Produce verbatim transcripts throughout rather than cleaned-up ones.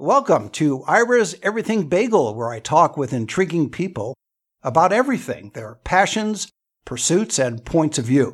Welcome to Ira's Everything Bagel, where I talk with intriguing people about everything, their passions, pursuits, and points of view.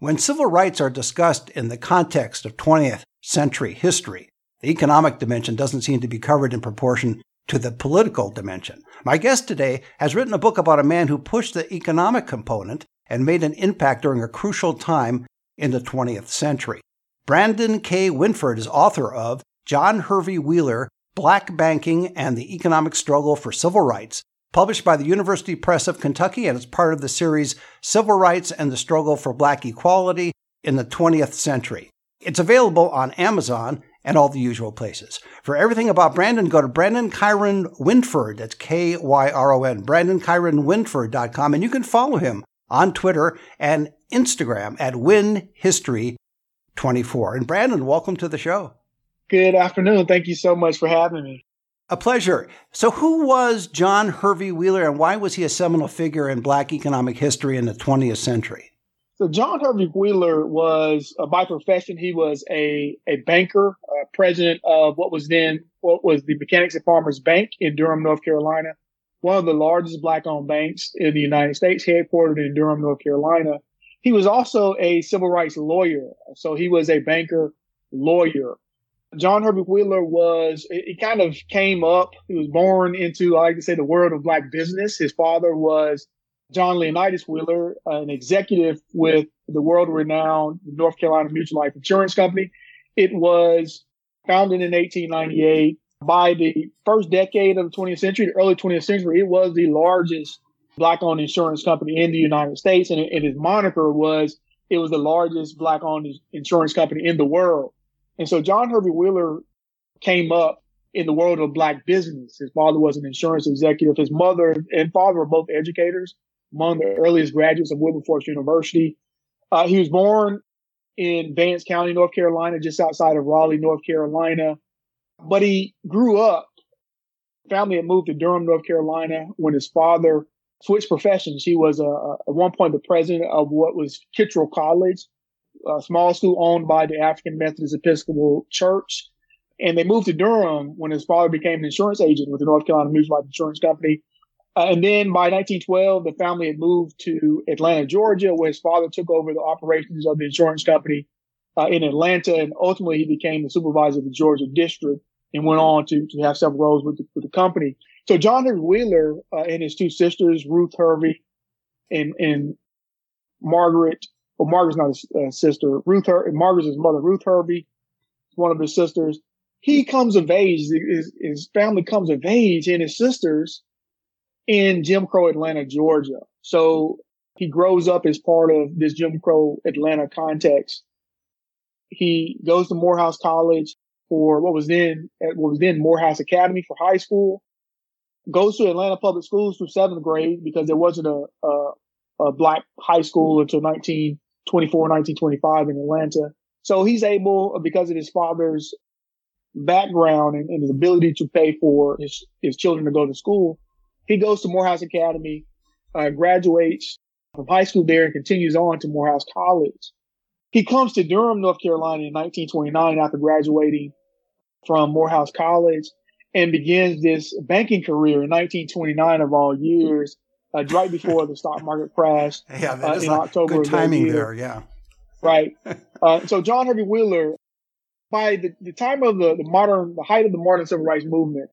When civil rights are discussed in the context of twentieth century history, the economic dimension doesn't seem to be covered in proportion to the political dimension. My guest today has written a book about a man who pushed the economic component and made an impact during a crucial time in the twentieth century. Brandon K. Winford is author of John Hervey Wheeler, Black Banking and the Economic Struggle for Civil Rights, published by the University Press of Kentucky, and it's part of the series Civil Rights and the Struggle for Black Equality in the twentieth century. It's available on Amazon and all the usual places. For everything about Brandon, go to Brandon Kyron Winford, that's K Y R O N, brandon kyron winford dot com, and you can follow him on Twitter and Instagram at win history twenty-four. And Brandon, welcome to the show. Good afternoon. Thank you so much for having me. A pleasure. So who was John Hervey Wheeler, and why was he a seminal figure in Black economic history in the twentieth century? So John Hervey Wheeler was, uh, by profession, he was a, a banker, uh, president of what was then, what was the Mechanics and Farmers Bank in Durham, North Carolina, one of the largest Black-owned banks in the United States, headquartered in Durham, North Carolina. He was also a civil rights lawyer. So he was a banker lawyer. John Hervey Wheeler was, he kind of came up, he was born into, I like to say, the world of Black business. His father was John Leonidas Wheeler, an executive with the world-renowned North Carolina Mutual Life Insurance Company. It was founded in eighteen ninety-eight. By the first decade of the twentieth century, the early twentieth century, it was the largest Black-owned insurance company in the United States, and, and his moniker was, it was the largest Black-owned insurance company in the world. And so John Hervey Wheeler came up in the world of Black business. His father was an insurance executive. His mother and father were both educators, among the earliest graduates of Wilberforce University. Uh, he was born in Vance County, North Carolina, just outside of Raleigh, North Carolina. But he grew up. Family had moved to Durham, North Carolina, when his father switched professions. He was, uh, at one point, the president of what was Kittrell College, a small school owned by the African Methodist Episcopal Church. And they moved to Durham when his father became an insurance agent with the North Carolina Mutual Life Insurance Company. Uh, and then by nineteen twelve, the family had moved to Atlanta, Georgia, where his father took over the operations of the insurance company uh, in Atlanta. And ultimately, he became the supervisor of the Georgia district and went on to, to have several roles with the, with the company. So John Hervey Wheeler uh, and his two sisters, Ruth Hervey and, and Margaret, Well, Margaret's not his uh, sister. Ruth, Her- Margaret's his mother, Ruth Hervey, one of his sisters. He comes of age, his, his family comes of age, and his sisters in Jim Crow Atlanta, Georgia. So he grows up as part of this Jim Crow Atlanta context. He goes to Morehouse College for what was then what was then Morehouse Academy for high school. Goes to Atlanta Public Schools through seventh grade because there wasn't a, a, a Black high school until nineteen. twenty-four, nineteen twenty-five in Atlanta. So he's able, because of his father's background and, and his ability to pay for his, his children to go to school, he goes to Morehouse Academy, uh, graduates from high school there, and continues on to Morehouse College. He comes to Durham, North Carolina in nineteen twenty-nine after graduating from Morehouse College and begins this banking career in nineteen twenty-nine of all years. Uh, right before the stock market crashed yeah, that is uh, in like October. Good timing year. there, yeah. Right. Uh, so John Hervey Wheeler, by the, the time of the, the modern, the height of the modern civil rights movement,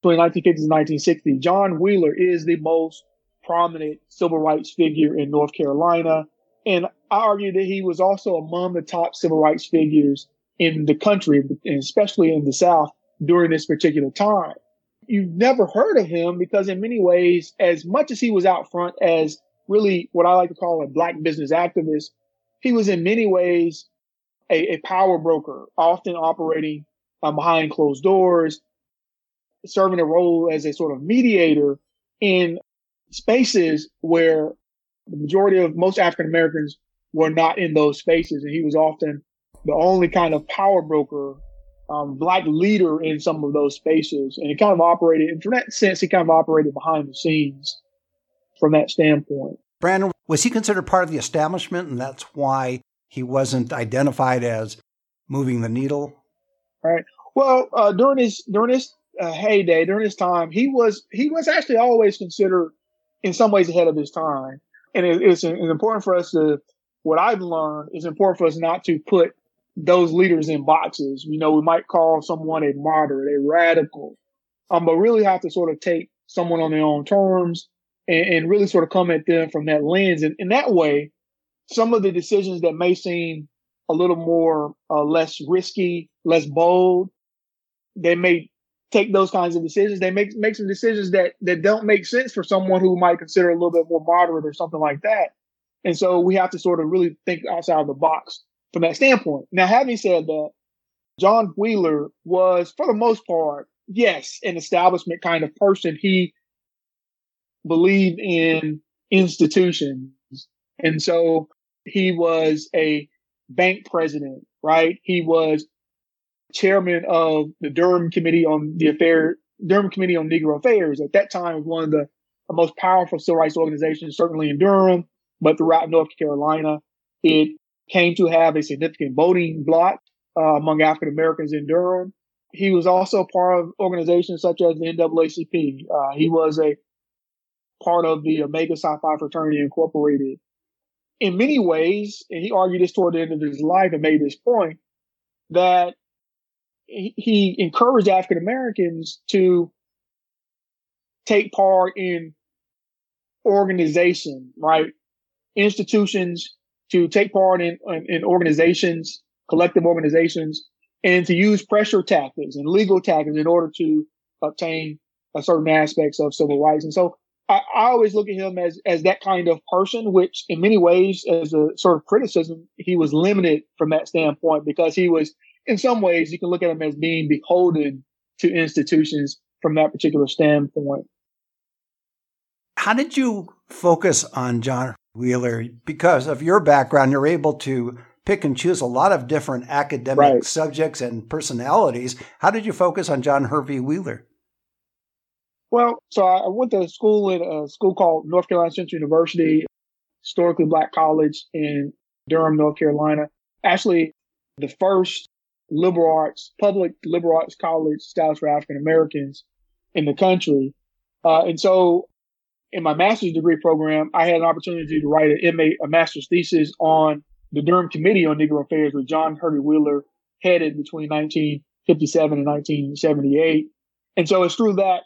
between nineteen fifties and nineteen sixties, John Wheeler is the most prominent civil rights figure in North Carolina. And I argue that he was also among the top civil rights figures in the country, and especially in the South during this particular time. You've never heard of him because in many ways, as much as he was out front as really what I like to call a Black business activist, he was in many ways a, a power broker, often operating um, behind closed doors, serving a role as a sort of mediator in spaces where the majority of most African Americans were not in those spaces. And he was often the only kind of power broker, Um, Black leader in some of those spaces. And it kind of operated, in that sense, he kind of operated behind the scenes from that standpoint. Brandon, was he considered part of the establishment and that's why he wasn't identified as moving the needle? All right. Well, uh, during his during his uh, heyday, during his time, he was he was actually always considered in some ways ahead of his time. And it, it's, it's important for us to, what I've learned, it's important for us not to put those leaders in boxes. You know, we might call someone a moderate, a radical, um, but really have to sort of take someone on their own terms and, and really sort of come at them from that lens. And in that way, some of the decisions that may seem a little more uh, less risky, less bold, they may take those kinds of decisions. They make make some decisions that, that don't make sense for someone who might consider a little bit more moderate or something like that. And so we have to sort of really think outside of the box from that standpoint. Now, having said that, John Wheeler was, for the most part, yes, an establishment kind of person. He believed in institutions. And so he was a bank president, right? He was chairman of the Durham Committee on the Affair, Durham Committee on Negro Affairs. At that time, it was one of the, the most powerful civil rights organizations, certainly in Durham, but throughout North Carolina. It came to have a significant voting bloc uh, among African Americans in Durham. He was also part of organizations such as the N double A C P. Uh, he was a part of the Omega Psi Phi Fraternity Incorporated. In many ways, and he argued this toward the end of his life and made this point, that he encouraged African Americans to take part in organization, right? Institutions, to take part in, in, in organizations, collective organizations, and to use pressure tactics and legal tactics in order to obtain a certain aspects of civil rights. And so I, I always look at him as, as that kind of person, which in many ways, as a sort of criticism, he was limited from that standpoint because he was, in some ways, you can look at him as being beholden to institutions from that particular standpoint. How did you focus on John Wheeler? Because of your background, you're able to pick and choose a lot of different academic right. subjects and personalities. How did you focus on John Hervey Wheeler? Well, so I went to school at a school called North Carolina Central University, historically black college in Durham, North Carolina. Actually, the first liberal arts, public liberal arts college established for African Americans in the country. Uh, and so in my master's degree program, I had an opportunity to write an M A, a master's thesis on the Durham Committee on Negro Affairs, with John Hervey Wheeler headed between nineteen fifty-seven and nineteen seventy-eight. And so it's through that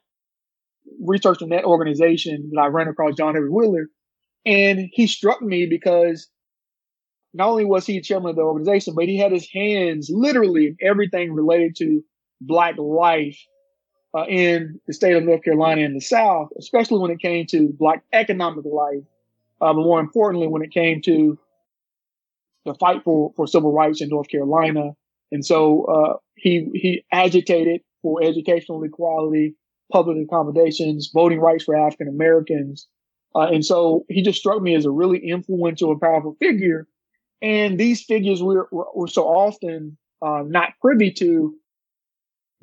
research in that organization that I ran across John Hervey Wheeler. And he struck me because not only was he chairman of the organization, but he had his hands literally in everything related to black life uh, in the state of North Carolina and the South, especially when it came to black economic life, uh, but more importantly, when it came to the fight for, for civil rights in North Carolina. And so uh, he he agitated for educational equality, public accommodations, voting rights for African Americans. Uh, and so he just struck me as a really influential and powerful figure. And these figures we're, we're so often uh, not privy to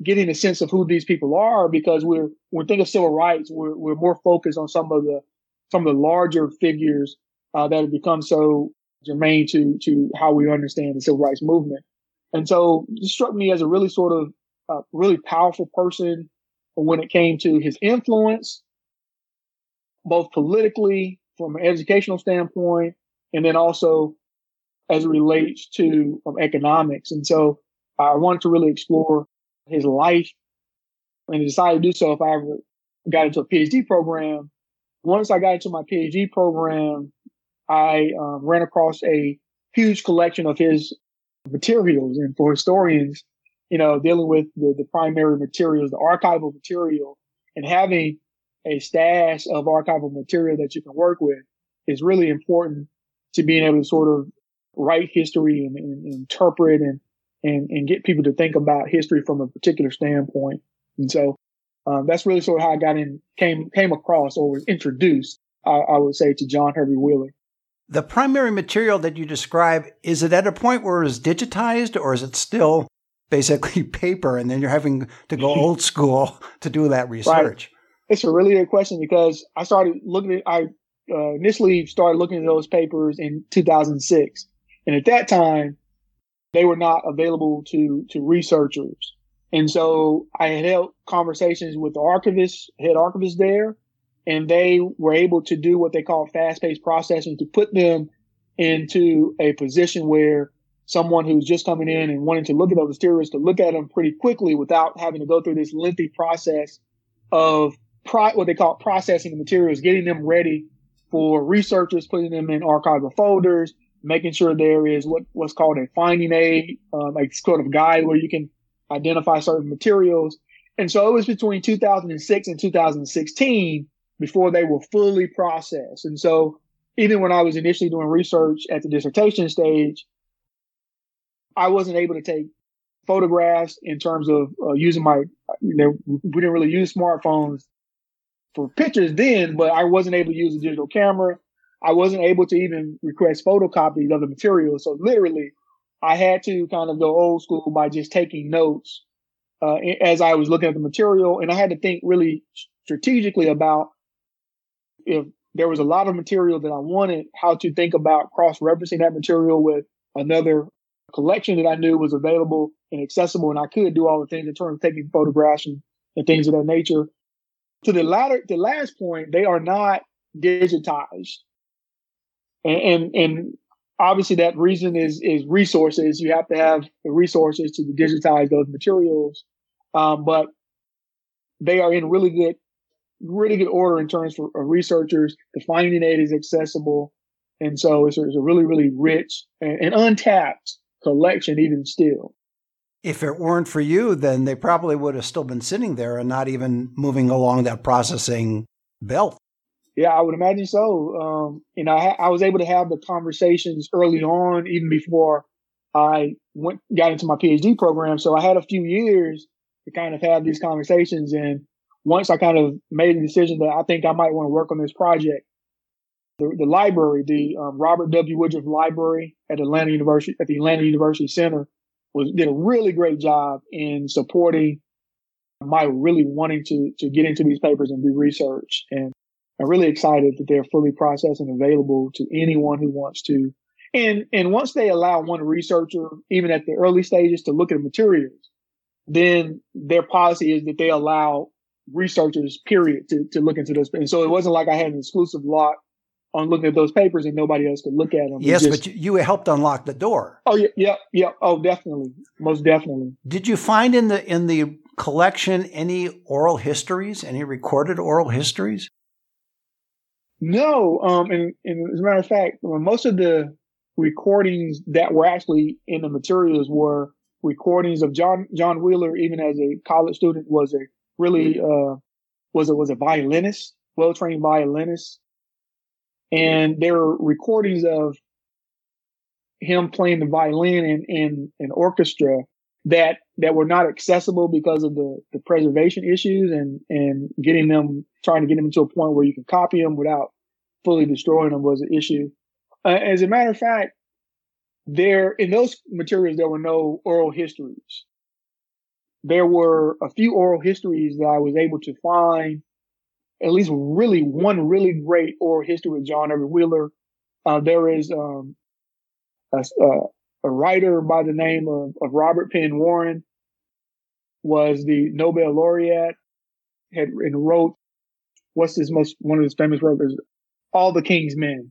getting a sense of who these people are, because we're, when we think of civil rights, we're, we're more focused on some of the, some of the larger figures uh, that have become so germane to, to how we understand the civil rights movement. And so it struck me as a really sort of uh, really powerful person when it came to his influence, both politically from an educational standpoint, and then also as it relates to um, economics. And so I wanted to really explore his life, and I decided to do so if I ever got into a PhD program. Once I got into my PhD program, I um, ran across a huge collection of his materials. And for historians, you know, dealing with the, the primary materials, the archival material, and having a stash of archival material that you can work with is really important to being able to sort of write history and, and, and interpret and, and, and get people to think about history from a particular standpoint. And so um, that's really sort of how I got in, came, came across or was introduced, I, I would say, to John Hervey Wheeler. The primary material that you describe, is it at a point where it's digitized, or is it still basically paper and then you're having to go old school to do that research? Right. It's a really good question, because I started looking at, I uh, initially started looking at those papers in two thousand six. And at that time, they were not available to, to researchers. And so I had held conversations with the archivist, head archivist there, and they were able to do what they call fast-paced processing to put them into a position where someone who's just coming in and wanting to look at those materials to look at them pretty quickly without having to go through this lengthy process of pro- what they call processing the materials, getting them ready for researchers, putting them in archival folders, making sure there is what, what's called a finding aid, um, a sort of guide where you can identify certain materials. And so it was between two thousand six and two thousand sixteen before they were fully processed. And so even when I was initially doing research at the dissertation stage, I wasn't able to take photographs in terms of uh, using my, you know, we didn't really use smartphones for pictures then, but I wasn't able to use a digital camera. I wasn't able to even request photocopies of the material. So literally, I had to kind of go old school by just taking notes uh, as I was looking at the material. And I had to think really strategically about if there was a lot of material that I wanted, how to think about cross-referencing that material with another collection that I knew was available and accessible, and I could do all the things in terms of taking photographs and, and things of that nature. To the latter, the last point, they are not digitized, and and, and obviously that reason is is resources. You have to have the resources to digitize those materials, um, but they are in really good, really good order in terms of researchers. The finding aid is accessible, and so it's, it's a really, really rich and, and untapped collection even still. If it weren't for you, then they probably would have still been sitting there and not even moving along that processing belt. Yeah, I would imagine so. Um, you know, I, I was able to have the conversations early on, even before I went got into my PhD program. So I had a few years to kind of have these conversations. And once I kind of made the decision that I think I might want to work on this project, The, the library, the um, Robert W. Woodruff Library at Atlanta University, at the Atlanta University Center, was did a really great job in supporting my really wanting to to get into these papers and do research. And I'm really excited that they're fully processed and available to anyone who wants to. And and once they allow one researcher, even at the early stages, to look at materials, then their policy is that they allow researchers, period, to to look into those. And so it wasn't like I had an exclusive lock on looking at those papers and nobody else could look at them. Yes, just, but you helped unlock the door. Oh, yeah, yeah, yeah. Oh, definitely. Most definitely. Did you find in the in the collection any oral histories, any recorded oral histories? No. Um, and, and as a matter of fact, most of the recordings that were actually in the materials were recordings of John John Wheeler, even as a college student, was a really uh, was a, was a violinist, well-trained violinist. And there are recordings of him playing the violin in, in an orchestra that that were not accessible because of the, the preservation issues and, and getting them, trying to get them to a point where you can copy them without fully destroying them was an issue. Uh, as a matter of fact, there in those materials, there were no oral histories. There were a few oral histories that I was able to find. At least really one really great oral history with John Everett Wheeler. Uh, there is um, a, a writer by the name of, of Robert Penn Warren, was the Nobel laureate, had and wrote what's his most one of his famous works, All the King's Men,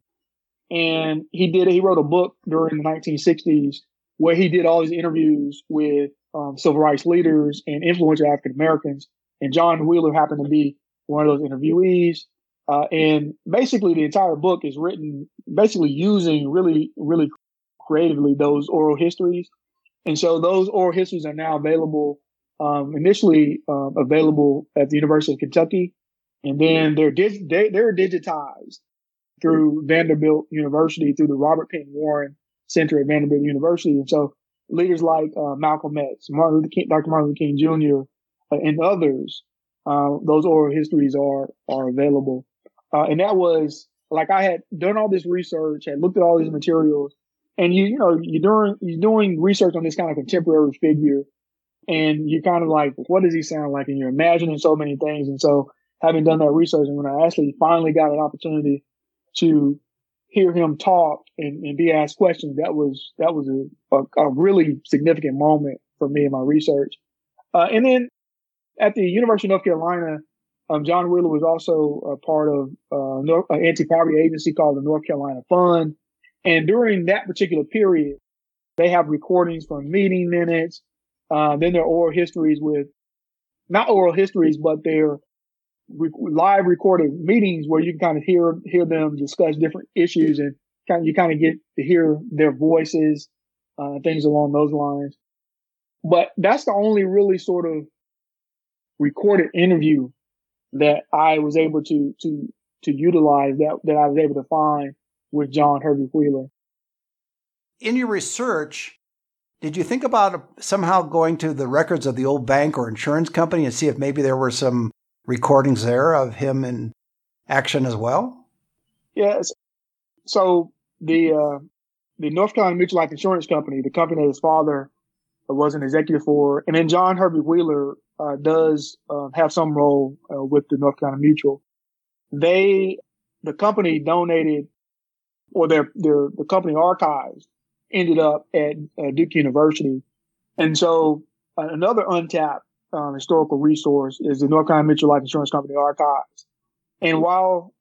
and he did he wrote a book during the nineteen sixties where he did all these interviews with um, civil rights leaders and influential African Americans, and John Wheeler happened to be one of those interviewees. Uh, and basically the entire book is written basically using really, really creatively those oral histories. And so those oral histories are now available, um, initially uh, available at the University of Kentucky. And then they're, dig- they, they're digitized through Vanderbilt University, through the Robert Penn Warren Center at Vanderbilt University. And so leaders like uh, Malcolm X, Martin Luther King, Doctor Martin Luther King Junior, uh, and others, Uh, those oral histories are are available. Uh, and that was like I had done all this research, had looked at all these materials, and you you know you're doing you're doing research on this kind of contemporary figure, and you're kind of like, what does he sound like? And you're imagining so many things. And so, having done that research, and when I actually finally got an opportunity to hear him talk and, and be asked questions, that was that was a, a, a really significant moment for me in my research. Uh, and then at the University of North Carolina, um, John Wheeler was also a part of uh, North, an anti-poverty agency called the North Carolina Fund. And during that particular period, they have recordings from meeting minutes. Uh, then their oral histories with, not oral histories, but their re- live recorded meetings where you can kind of hear, hear them discuss different issues, and kind of, you kind of get to hear their voices, uh, things along those lines. But that's the only really sort of recorded interview that I was able to, to, to utilize that, that I was able to find with John Hervey Wheeler. In your research, did you think about somehow going to the records of the old bank or insurance company and see if maybe there were some recordings there of him in action as well? Yes. So the uh, the North Carolina Mutual Life Insurance Company, the company that his father was an executive for, and then John Hervey Wheeler uh, does uh, have some role uh, with the North Carolina Mutual. They, the company donated, or their their the company archives ended up at uh, Duke University. And so uh, another untapped um, historical resource is the North Carolina Mutual Life Insurance Company archives. And while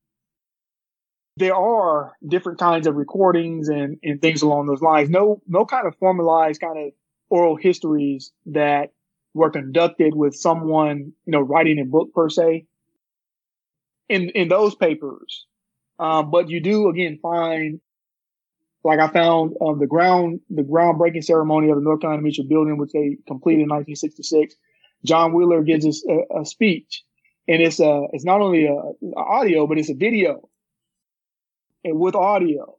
there are different kinds of recordings and, and things along those lines, no no kind of formalized kind of oral histories that were conducted with someone, you know, writing a book per se in, in those papers. Uh, but you do, again, find, like I found um, the ground, the groundbreaking ceremony of the North Carolina Mutual Building, which they completed in nineteen sixty-six. John Wheeler gives us a, a speech, and it's a, it's not only a, a audio, but it's a video and with audio.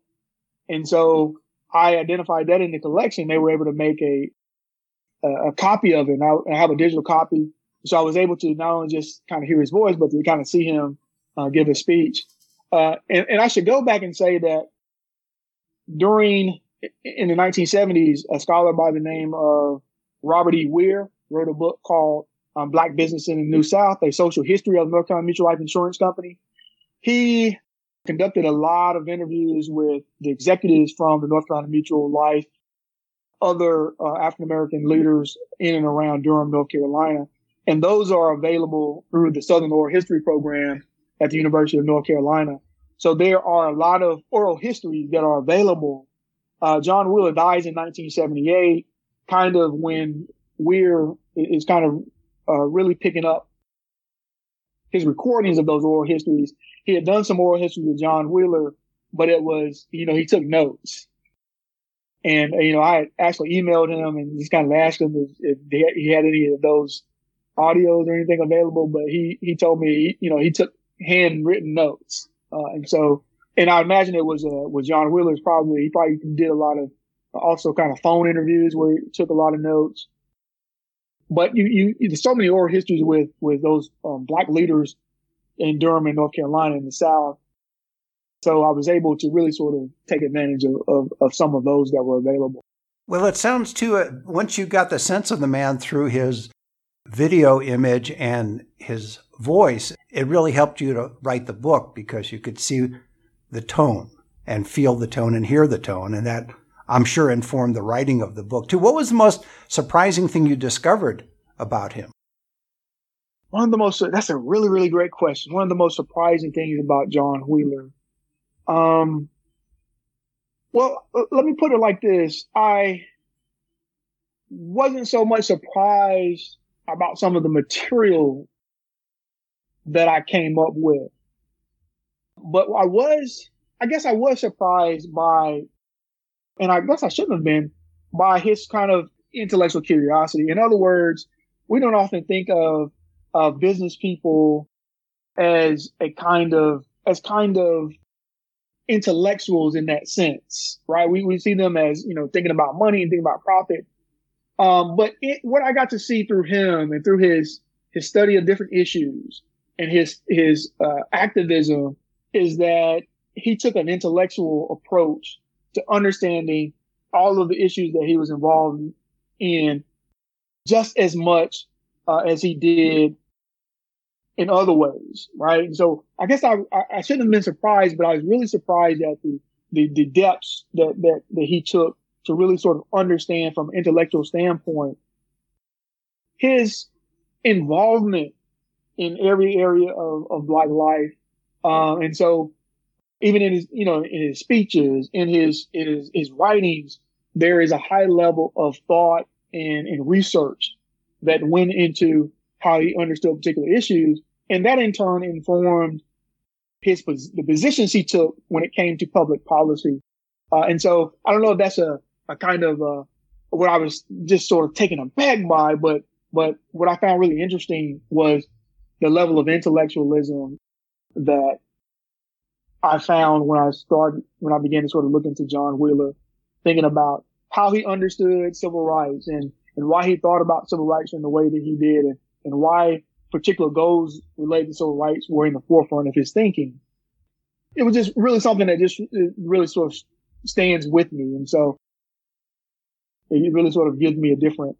And so I identified that in the collection. They were able to make a, a, a copy of it. And I, I have a digital copy. So I was able to not only just kind of hear his voice, but to kind of see him uh, give a speech. Uh, and, and I should go back and say that during, in the nineteen seventies, a scholar by the name of Robert E. Weir wrote a book called um, Black Business in the New South, A Social History of North Carolina Mutual Life Insurance Company. He conducted a lot of interviews with the executives from the North Carolina Mutual Life, other uh, African-American leaders in and around Durham, North Carolina. And those are available through the Southern Oral History Program at the University of North Carolina. So there are a lot of oral histories that are available. Uh, John Wheeler dies in nineteen seventy-eight, kind of when Weir is kind of uh, really picking up his recordings of those oral histories. He had done some oral history with John Wheeler, but it was, you know, he took notes. And, you know, I actually emailed him and just kind of asked him if, if he had any of those audios or anything available. But he, he told me, you know, he took handwritten notes. Uh, and so, and I imagine it was, uh, with John Wheeler's probably, he probably did a lot of uh, also kind of phone interviews where he took a lot of notes. But you, you, there's so many oral histories with, with those, um, black leaders in Durham and North Carolina in the South. So I was able to really sort of take advantage of, of, of some of those that were available. Well, it sounds too, uh, once you got the sense of the man through his video image and his voice, it really helped you to write the book because you could see the tone and feel the tone and hear the tone. And that, I'm sure, informed the writing of the book too. What was the most surprising thing you discovered about him? One of the most, that's a really, really great question. One of the most surprising things about John Wheeler. Um, well, let me put it like this. I wasn't so much surprised about some of the material that I came up with. But I was, I guess I was surprised by, and I guess I shouldn't have been, by his kind of intellectual curiosity. In other words, we don't often think of, of business people as a kind of, as kind of intellectuals in that sense, right? We, we see them as, you know, thinking about money and thinking about profit. Um, but it, what I got to see through him and through his, his study of different issues and his, his, uh, activism is that he took an intellectual approach to understanding all of the issues that he was involved in just as much uh, as he did in other ways, right? And so I guess I, I shouldn't have been surprised, but I was really surprised at the, the, the depths that, that, that he took to really sort of understand from an intellectual standpoint his involvement in every area of, of Black life. Um, and so even in his, you know, in his speeches, in his, in his, his writings, there is a high level of thought and, and research that went into how he understood particular issues. And that in turn informed his, the positions he took when it came to public policy. Uh, and so I don't know if that's a, a kind of, uh, what I was just sort of taken aback by, but, but what I found really interesting was the level of intellectualism that I found when I started, when I began to sort of look into John Wheeler, thinking about how he understood civil rights and, and why he thought about civil rights in the way that he did, and, and why particular goals related to civil rights were in the forefront of his thinking. It was just really something that just really sort of stands with me. And so it really sort of gives me a different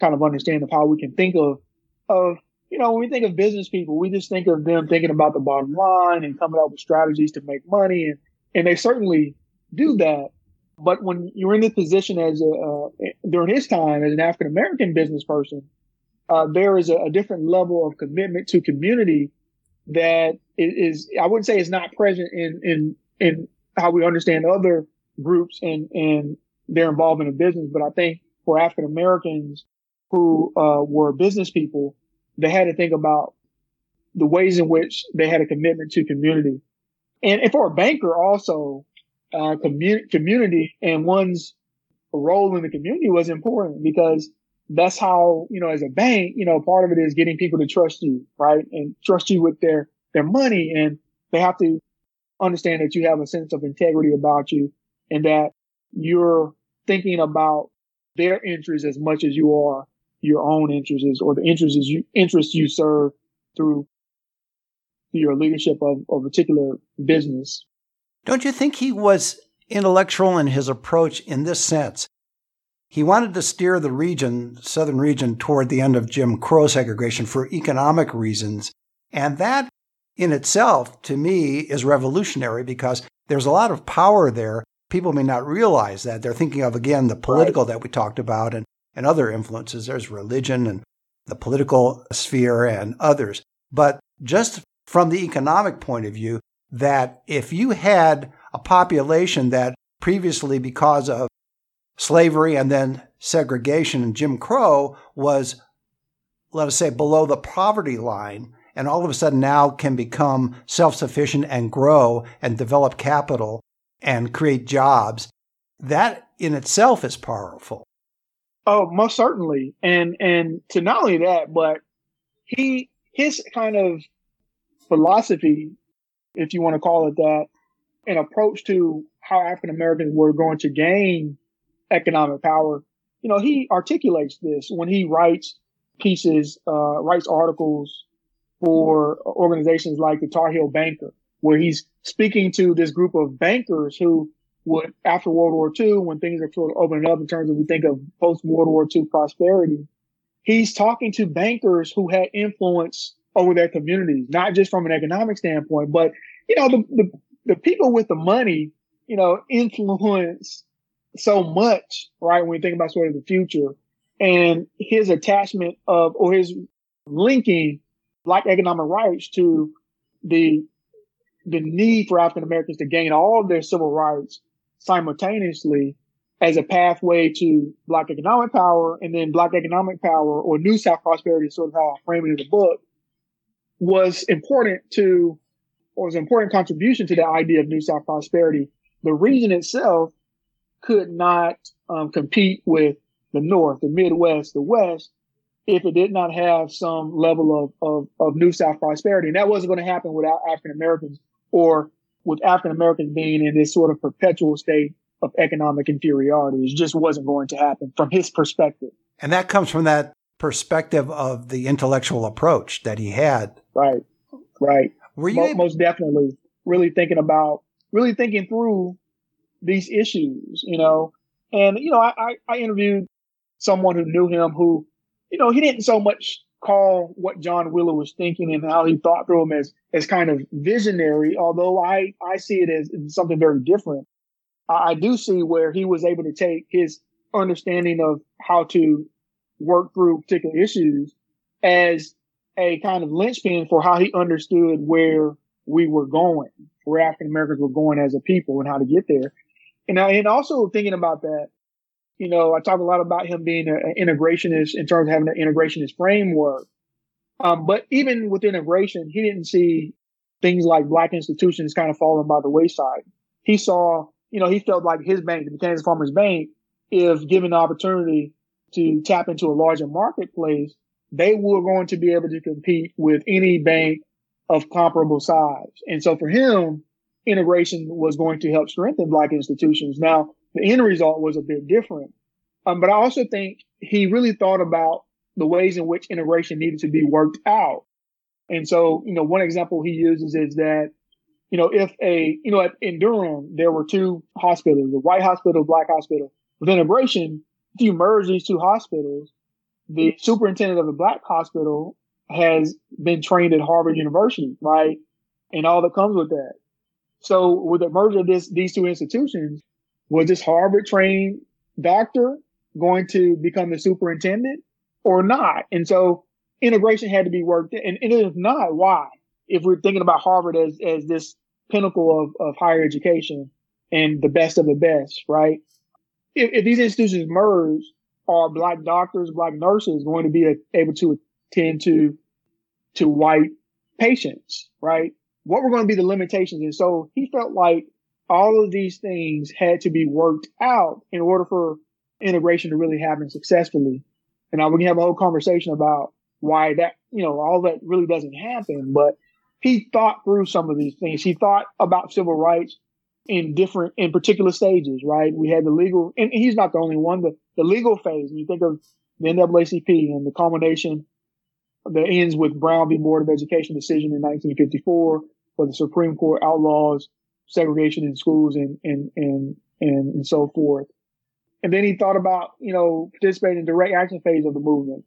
kind of understanding of how we can think of, of, you know, when we think of business people, we just think of them thinking about the bottom line and coming up with strategies to make money. And, and they certainly do that. But when you're in this position as a, uh, during his time as an African American business person, uh, there is a, a different level of commitment to community that is, I wouldn't say it's not present in, in, in how we understand other groups and, and their involvement in business. But I think for African Americans who, uh, were business people, they had to think about the ways in which they had a commitment to community. And, and for a banker also, uh, commu- community and one's role in the community was important, because that's how, you know, as a bank, you know, part of it is getting people to trust you, right? And trust you with their, their money. And they have to understand that you have a sense of integrity about you and that you're thinking about their interests as much as you are your own interests, or the interests you, interests you serve through your leadership of, of a particular business. Don't you think he was intellectual in his approach in this sense? He wanted to steer the region, southern region, toward the end of Jim Crow segregation for economic reasons. And that in itself, to me, is revolutionary, because there's a lot of power there. People may not realize that. They're thinking of, again, the political right. that we talked about, and and other influences. There's religion and the political sphere and others. But just from the economic point of view, that if you had a population that previously, because of slavery and then segregation and Jim Crow, was, let us say, below the poverty line, and all of a sudden now can become self-sufficient and grow and develop capital and create jobs, that in itself is powerful. Oh, most certainly. And, and to not only that, but he, his kind of philosophy, if you want to call it that, an approach to how African Americans were going to gain economic power. You know, he articulates this when he writes pieces, uh, writes articles for organizations like the Tar Heel Banker, where he's speaking to this group of bankers who would, after World War Two, when things are sort of opening up in terms of, we think of post-World War Two prosperity, he's talking to bankers who had influence over their communities, not just from an economic standpoint, but, you know, the, the, the people with the money, you know, influence so much, right, when you think about sort of the future. And his attachment of, or his linking Black economic rights to the, the need for African Americans to gain all of their civil rights simultaneously as a pathway to Black economic power, and then Black economic power, or New South prosperity, sort of how I frame it in the book, was important to, or was an important contribution to the idea of New South prosperity. The region itself could not um, compete with the North, the Midwest, the West, if it did not have some level of, of, of New South prosperity. And that wasn't going to happen without African Americans, or with African Americans being in this sort of perpetual state of economic inferiority. It just wasn't going to happen from his perspective. And that comes from that perspective of the intellectual approach that he had. Right, right. Were you Mo- able- most definitely really thinking about, really thinking through these issues, you know. And, you know, I, I, I interviewed someone who knew him who, you know, he didn't so much call what John Wheeler was thinking and how he thought through him as, as kind of visionary, although I, I see it as something very different. I, I do see where he was able to take his understanding of how to work through particular issues as a kind of linchpin for how he understood where we were going, where African Americans were going as a people and how to get there. And, I, and also thinking about that, you know, I talk a lot about him being an integrationist in terms of having an integrationist framework. Um, but even with integration, he didn't see things like Black institutions kind of falling by the wayside. He saw, you know, he felt like his bank, the Kansas Farmers Bank, if given the opportunity to tap into a larger marketplace, they were going to be able to compete with any bank of comparable size. And so for him, integration was going to help strengthen Black institutions. Now, the end result was a bit different. Um, but I also think he really thought about the ways in which integration needed to be worked out. And so, you know, one example he uses is that, you know, if a, you know, in Durham, there were two hospitals, the white hospital, Black hospital. With integration, if you merge these two hospitals, the superintendent of the Black hospital has been trained at Harvard University, right? And all that comes with that. So with the merger of this, these two institutions, was this Harvard-trained doctor going to become the superintendent or not? And so integration had to be worked. And, and if not, why? If we're thinking about Harvard as, as this pinnacle of, of higher education and the best of the best, right? If, if these institutions merge, are Black doctors, Black nurses going to be able to attend to, to white patients, right? What were going to be the limitations? And so he felt like all of these things had to be worked out in order for integration to really happen successfully. And I would have a whole conversation about why that, you know, all that really doesn't happen. But he thought through some of these things. He thought about civil rights in different, in particular stages, right? We had the legal, and he's not the only one, the, the legal phase. When you think of the N double A C P and the culmination that ends with Brown v. Board of Education decision in nineteen fifty-four, where the Supreme Court outlaws segregation in schools and, and, and, and, and so forth. And then he thought about, you know, participating in the direct action phase of the movement.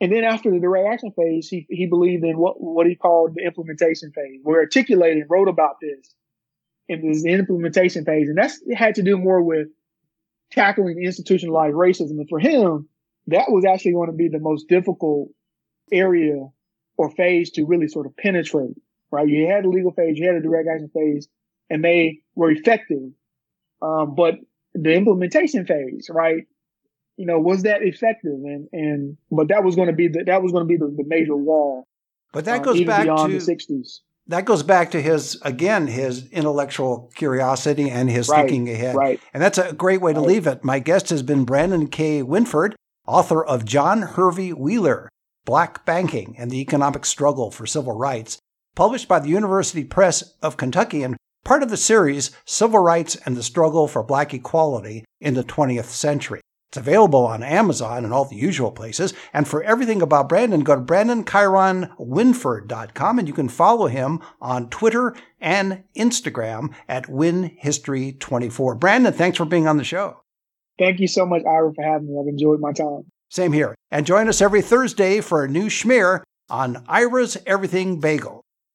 And then after the direct action phase, he, he believed in what, what he called the implementation phase. We articulated, wrote about this. And there's the implementation phase. And that's it had to do more with tackling institutionalized racism. And for him, that was actually going to be the most difficult area or phase to really sort of penetrate, right? You had a legal phase, you had a direct action phase, and they were effective. Um, but the implementation phase, right? You know, was that effective? And, and, but that was going to be the, that was going to be the, the major wall. But that goes uh, back beyond to the sixties. That goes back to his, again, his intellectual curiosity and his right, thinking ahead. Right. And that's a great way to right. leave it. My guest has been Brandon K. Winford, author of John Hervey Wheeler, Black Banking and the Economic Struggle for Civil Rights, published by the University Press of Kentucky and part of the series Civil Rights and the Struggle for Black Equality in the twentieth Century. It's available on Amazon and all the usual places. And for everything about Brandon, go to brandon kyron winford dot com, and you can follow him on Twitter and Instagram at win history twenty-four. Brandon, thanks for being on the show. Thank you so much, Ira, for having me. I've enjoyed my time. Same here. And join us every Thursday for a new schmear on Ira's Everything Bagel.